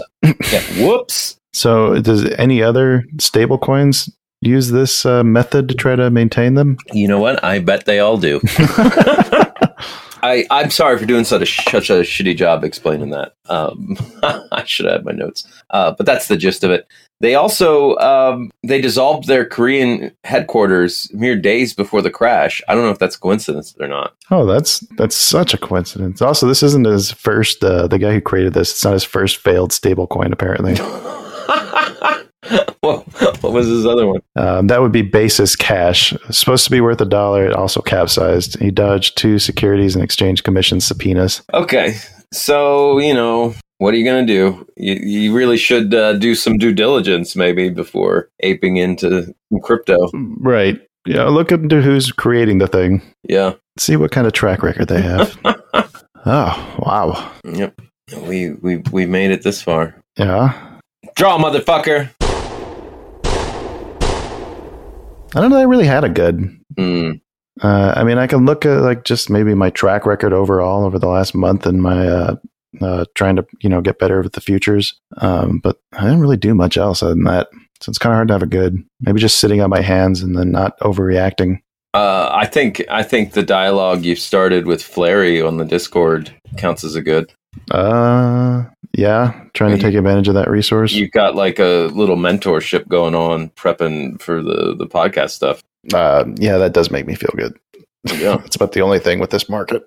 Whoops! So, does any other stable coins use this method to try to maintain them? You know what? I bet they all do. I'm sorry for doing such a shitty job explaining that. I should have had my notes, but that's the gist of it. They also they dissolved their Korean headquarters mere days before the crash. I don't know if that's a coincidence or not. Oh, that's such a coincidence. Also, this isn't his first. The guy who created this, it's not his first failed stablecoin, apparently. Well, what was his other one? That would be Basis Cash. Supposed to be worth $1. It also capsized. He dodged 2 Securities and Exchange Commission subpoenas. Okay. So, what are you going to do? You really should do some due diligence maybe before aping into crypto. Right. Yeah. Look into who's creating the thing. Yeah. See what kind of track record they have. Oh, wow. Yep. We made it this far. Yeah. Draw, motherfucker. I don't know. I really had a good. I can look at just maybe my track record overall over the last month and my trying to get better with the futures. But I didn't really do much else other than that. So it's kind of hard to have a good. Maybe just sitting on my hands and then not overreacting. I think the dialogue you started with Flary on the Discord counts as a good. Trying to take advantage of that resource. You've got a little mentorship going on, prepping for the podcast stuff. That does make me feel good. Yeah. It's about the only thing with this market.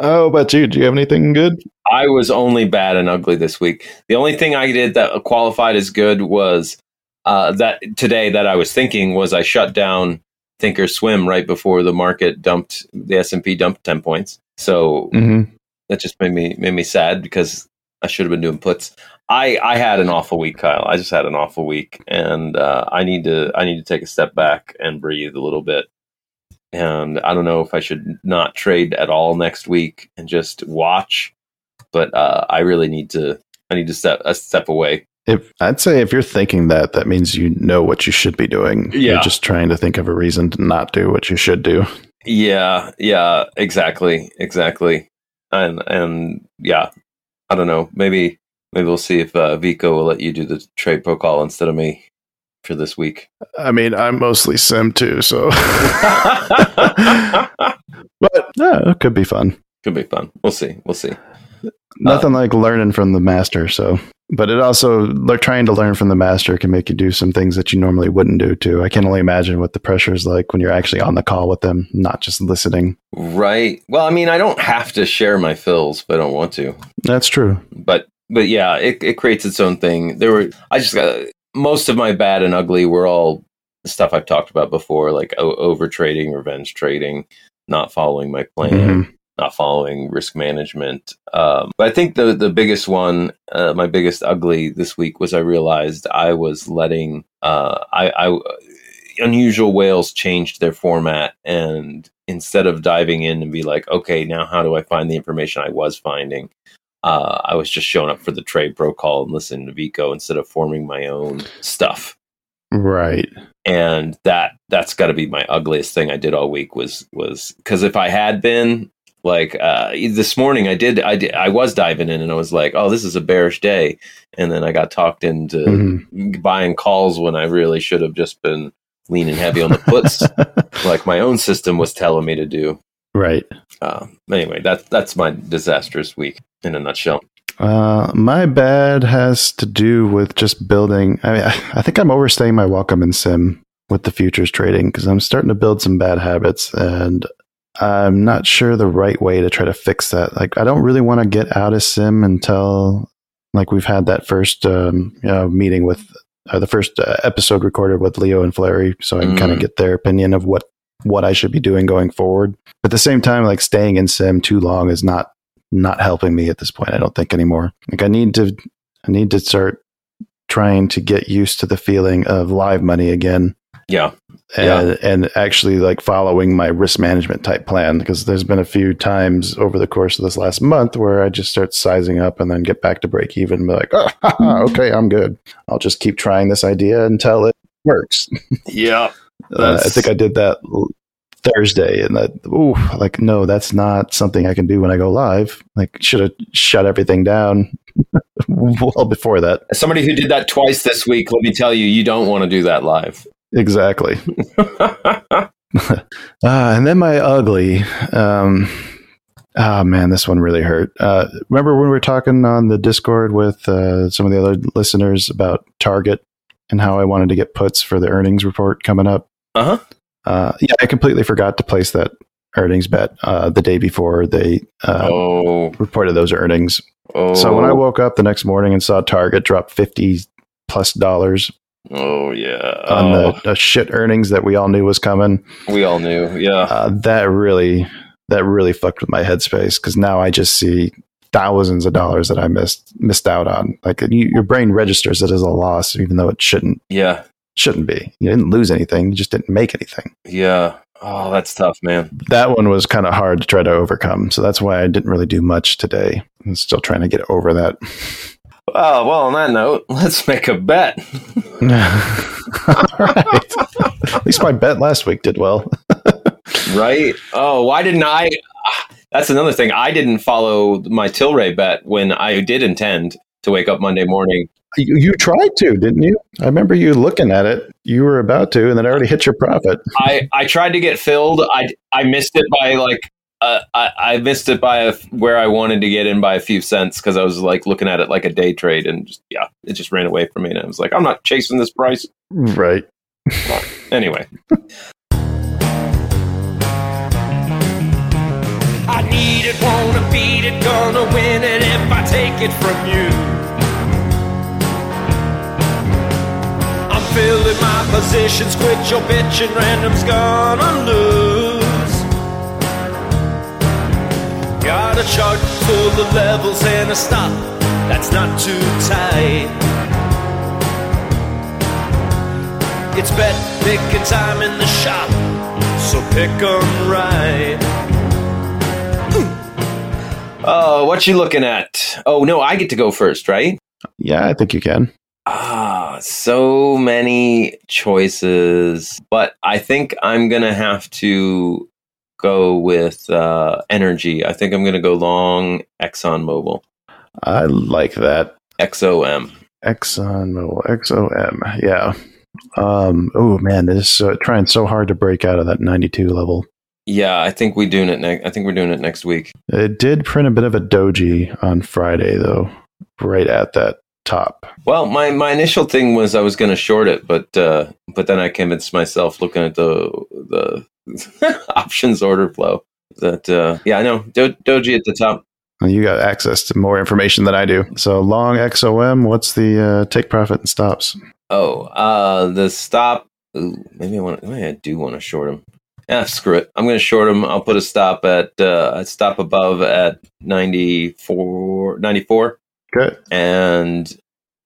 Oh, but you, do you have anything good? I was only bad and ugly this week. The only thing I did that qualified as good was that today that I was thinking was I shut down Thinkorswim right before the market dumped, the S&P dumped 10 points. So that just made me sad because I should have been doing puts. I had an awful week, Kyle. I just had an awful week, and I need to take a step back and breathe a little bit. And I don't know if I should not trade at all next week and just watch, but I really need to step away. I'd say if you're thinking that means you know what you should be doing. Yeah. You're just trying to think of a reason to not do what you should do. Yeah, exactly. And I don't know. Maybe we'll see if Vico will let you do the trade pro call instead of me for this week. I'm mostly sim too, so. But yeah, it could be fun. We'll see. Nothing like learning from the master. So, but it also trying to learn from the master can make you do some things that you normally wouldn't do too. I can only imagine what the pressure is like when you're actually on the call with them, not just listening. Right. Well, I don't have to share my fills if I don't want to. That's true. But yeah, it creates its own thing. Most of my bad and ugly were all stuff I've talked about before, like over trading, revenge trading, not following my plan. Mm-hmm. Not following risk management. But I think the biggest one, my biggest ugly this week was I realized I was letting unusual whales change their format. And instead of diving in and be like, okay, now how do I find the information I was finding? I was just showing up for the trade pro call and listening to Vico instead of forming my own stuff. Right. And that's got to be my ugliest thing I did all week was because if I had been Like this morning, I was diving in, and I was like, "Oh, this is a bearish day," and then I got talked into buying calls when I really should have just been leaning heavy on the puts, like my own system was telling me to do. Right. Anyway, that's my disastrous week in a nutshell. My bad has to do with just building. I mean, I think I'm overstaying my welcome in sim with the futures trading because I'm starting to build some bad habits, and I'm not sure the right way to try to fix that. Like, I don't really want to get out of sim until like we've had that first meeting with the first episode recorded with Leo and Flary, so I can kind of get their opinion of what I should be doing going forward. But at the same time, like staying in sim too long is not helping me at this point, I don't think anymore. Like I need to start trying to get used to the feeling of live money again. Yeah. And actually like following my risk management type plan, because there's been a few times over the course of this last month where I just start sizing up and then get back to break even and be like, oh, okay, I'm good. I'll just keep trying this idea until it works. Yeah. I think I did that Thursday, and that, no, that's not something I can do when I go live. Like, should have shut everything down well before that. As somebody who did that twice this week, let me tell you, you don't want to do that live. Exactly. And then my ugly. Man, this one really hurt. Remember when we were talking on the Discord with some of the other listeners about Target and how I wanted to get puts for the earnings report coming up? Uh-huh. Yeah, I completely forgot to place that earnings bet the day before they reported those earnings. Oh. So when I woke up the next morning and saw Target drop $50+ on the shit earnings that we all knew was coming. We all knew, yeah. That really fucked with my headspace, because now I just see thousands of dollars that I missed out on. Like your brain registers it as a loss, even though it shouldn't. Yeah. Shouldn't be. You didn't lose anything. You just didn't make anything. Yeah. Oh, that's tough, man. That one was kind of hard to try to overcome. So that's why I didn't really do much today. I'm still trying to get over that. Oh, well, on that note, let's make a bet. All right. At least my bet last week did well. Right? Oh, why didn't I? That's another thing. I didn't follow my Tilray bet when I did intend to wake up Monday morning. You tried to, didn't you? I remember you looking at it. You were about to, and then I already hit your profit. I tried to get filled. I missed it by where I wanted to get in by a few cents, because I was like looking at it like a day trade, and it just ran away from me. And I was like, I'm not chasing this price. Right. Well, anyway. I need it, wanna beat it, gonna win it if I take it from you. Filling my positions, quit your bitch and random's gonna lose. Got a chart full of levels and a stop that's not too tight. It's bet picking time in the shop, so pick 'em right. Oh, what you looking at? Oh no, I get to go first, right? Yeah, I think you can. So many choices, but I think I'm going to have to go with energy. I think I'm going to go long ExxonMobil. I like that. XOM. ExxonMobil, XOM, yeah. This is trying so hard to break out of that 92 level. Yeah, I think we're doing it next week. It did print a bit of a doji on Friday, though, right at that top. Well, my initial thing was I was going to short it, but then I convinced myself looking at the options order flow that I know doji at the top. Well, you got access to more information than I do. So long XOM. What's the take profit and stops? Oh, the stop. Ooh, maybe I do want to short him. Ah, screw it. I'm going to short him. I'll put a stop at above at 94. Okay. And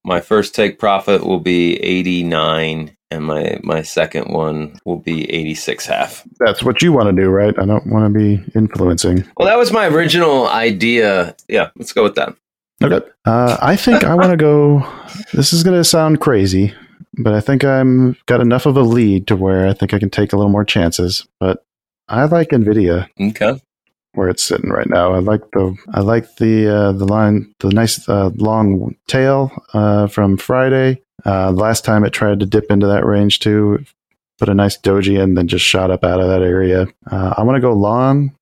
my first take profit will be 89, and my second one will be 86.5. That's what you want to do, right? I don't want to be influencing. Well, that was my original idea. Yeah, let's go with that. Okay. I think I want to go. This is going to sound crazy, but I think I'm got enough of a lead to where I think I can take a little more chances. But I like NVIDIA. Okay. where it's sitting right now. I like the line, the nice long tail from Friday. Last time it tried to dip into that range too, put a nice doji in, then just shot up out of that area. I want to go long,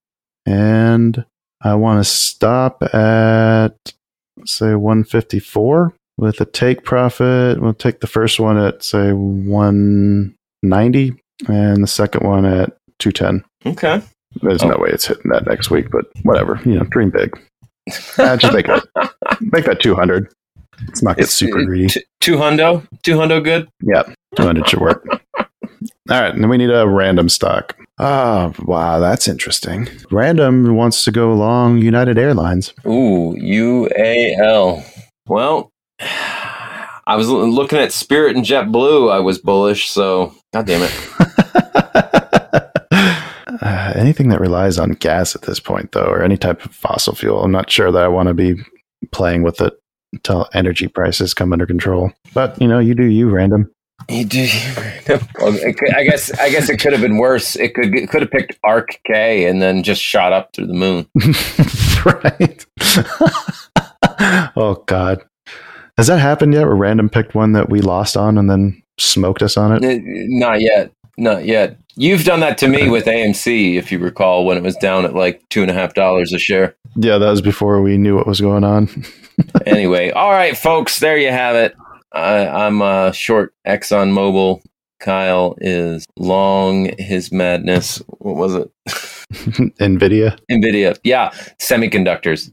and I want to stop at, say, 154 with a take profit. We'll take the first one at, say, 190 and the second one at 210. Okay. There's no way it's hitting that next week, but whatever. You know, dream big. Just make that 200. Let's not get super greedy. 200? 200 good? Yeah, 200 should work. All right, and then we need a random stock. Oh, wow, that's interesting. Random wants to go long United Airlines. Ooh, UAL. Well, I was looking at Spirit and JetBlue. I was bullish, so God damn it. Anything that relies on gas at this point, though, or any type of fossil fuel, I'm not sure that I want to be playing with it until energy prices come under control. But, you know, you do you, random. You do. Well, I guess it could have been worse. It could have picked ARK K and then just shot up through the moon. Right. Oh God, has that happened yet? Where random picked one that we lost on and then smoked us on it? Not yet. You've done that to me with AMC, if you recall, when it was down at like $2.50 a share. Yeah, that was before we knew what was going on. Anyway, all right, folks, there you have it. I'm short ExxonMobil. Kyle is long his madness. What was it? Nvidia. Yeah. Semiconductors.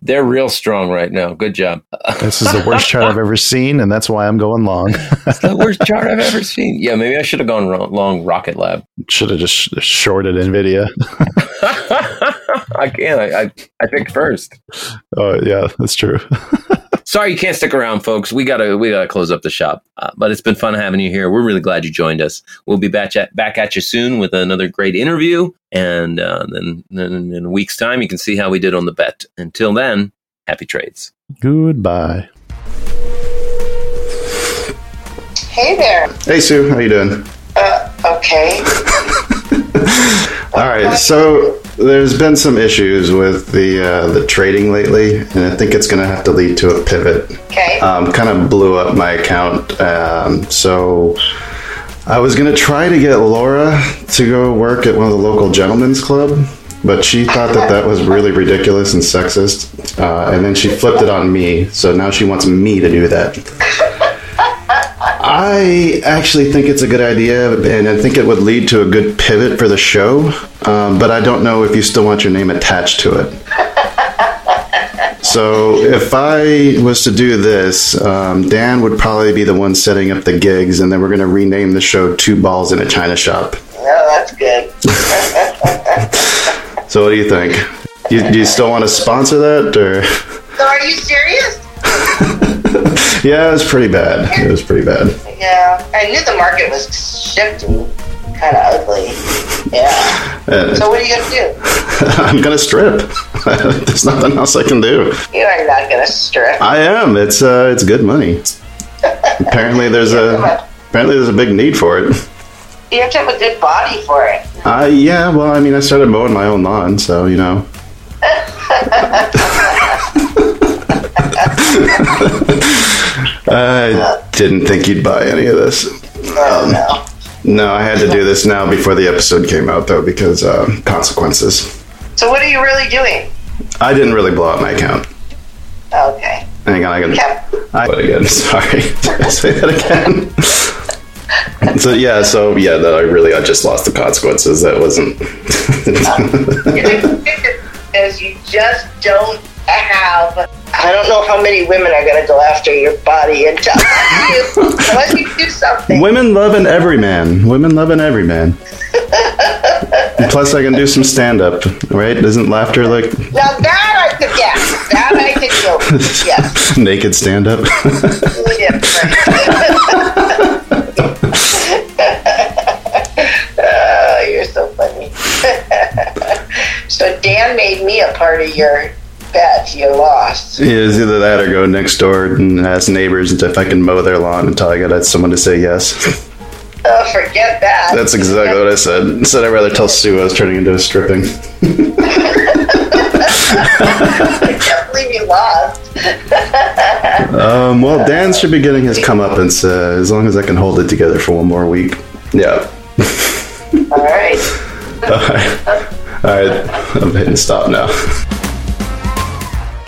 They're real strong right now. Good job. This is the worst chart I've ever seen, and that's why I'm going long. It's the worst chart I've ever seen. Yeah, maybe I should have gone long Rocket Lab. Should have just shorted Nvidia. I can't. I picked first. Oh, yeah, that's true. Sorry you can't stick around, folks. We gotta close up the shop. But it's been fun having you here. We're really glad you joined us. We'll be back at you soon with another great interview. And then in a week's time, you can see how we did on the bet. Until then, happy trades. Goodbye. Hey there. Hey, Sue. How you doing? Okay. All right, so there's been some issues with the trading lately, and I think it's going to have to lead to a pivot. Okay. Kind of blew up my account, so I was going to try to get Laura to go work at one of the local gentlemen's club, but she thought that was really ridiculous and sexist, and then she flipped it on me, so now she wants me to do that. I actually think it's a good idea, and I think it would lead to a good pivot for the show, but I don't know if you still want your name attached to it. So if I was to do this, Dan would probably be the one setting up the gigs, and then we're going to rename the show 2 Balls in a China Shop. No, that's good. So what do you think? Do you still want to sponsor that? Or? So are you serious? Yeah, it was pretty bad. Yeah, I knew the market was shifting kind of ugly. Yeah. So what are you going to do? I'm going to strip. There's nothing else I can do. You are not going to strip. I am. It's good money. Apparently there's a big need for it. You have to have a good body for it. Yeah, well, I mean, I started mowing my own lawn, so, you know. I didn't think you'd buy any of this. No, I had to do this now before the episode came out, though, because consequences. So what are you really doing? I didn't really blow up my account. Okay. Hang on, I got it again. Sorry. Did I say that again? So, that I really, just lost the consequences. That wasn't... You just don't have... I don't know how many women are going to go after your body and talk to you unless you do something. Women love an everyman. Plus, I can do some stand-up, right? Isn't laughter like... Now that I could get. That I could do. Yes. Naked stand-up. Yeah, right. Oh, you're so funny. So Dan made me a part of your... bet you lost. Yeah, it's either that or go next door and ask neighbors if I can mow their lawn until I got someone to say yes. Oh, forget that. That's exactly what I said. Instead, I'd rather tell Sue I was turning into a stripping. I can't believe you lost. Well, Dan should be getting his comeuppance as long as I can hold it together for one more week. Yeah. All right. All right. I'm hitting stop now.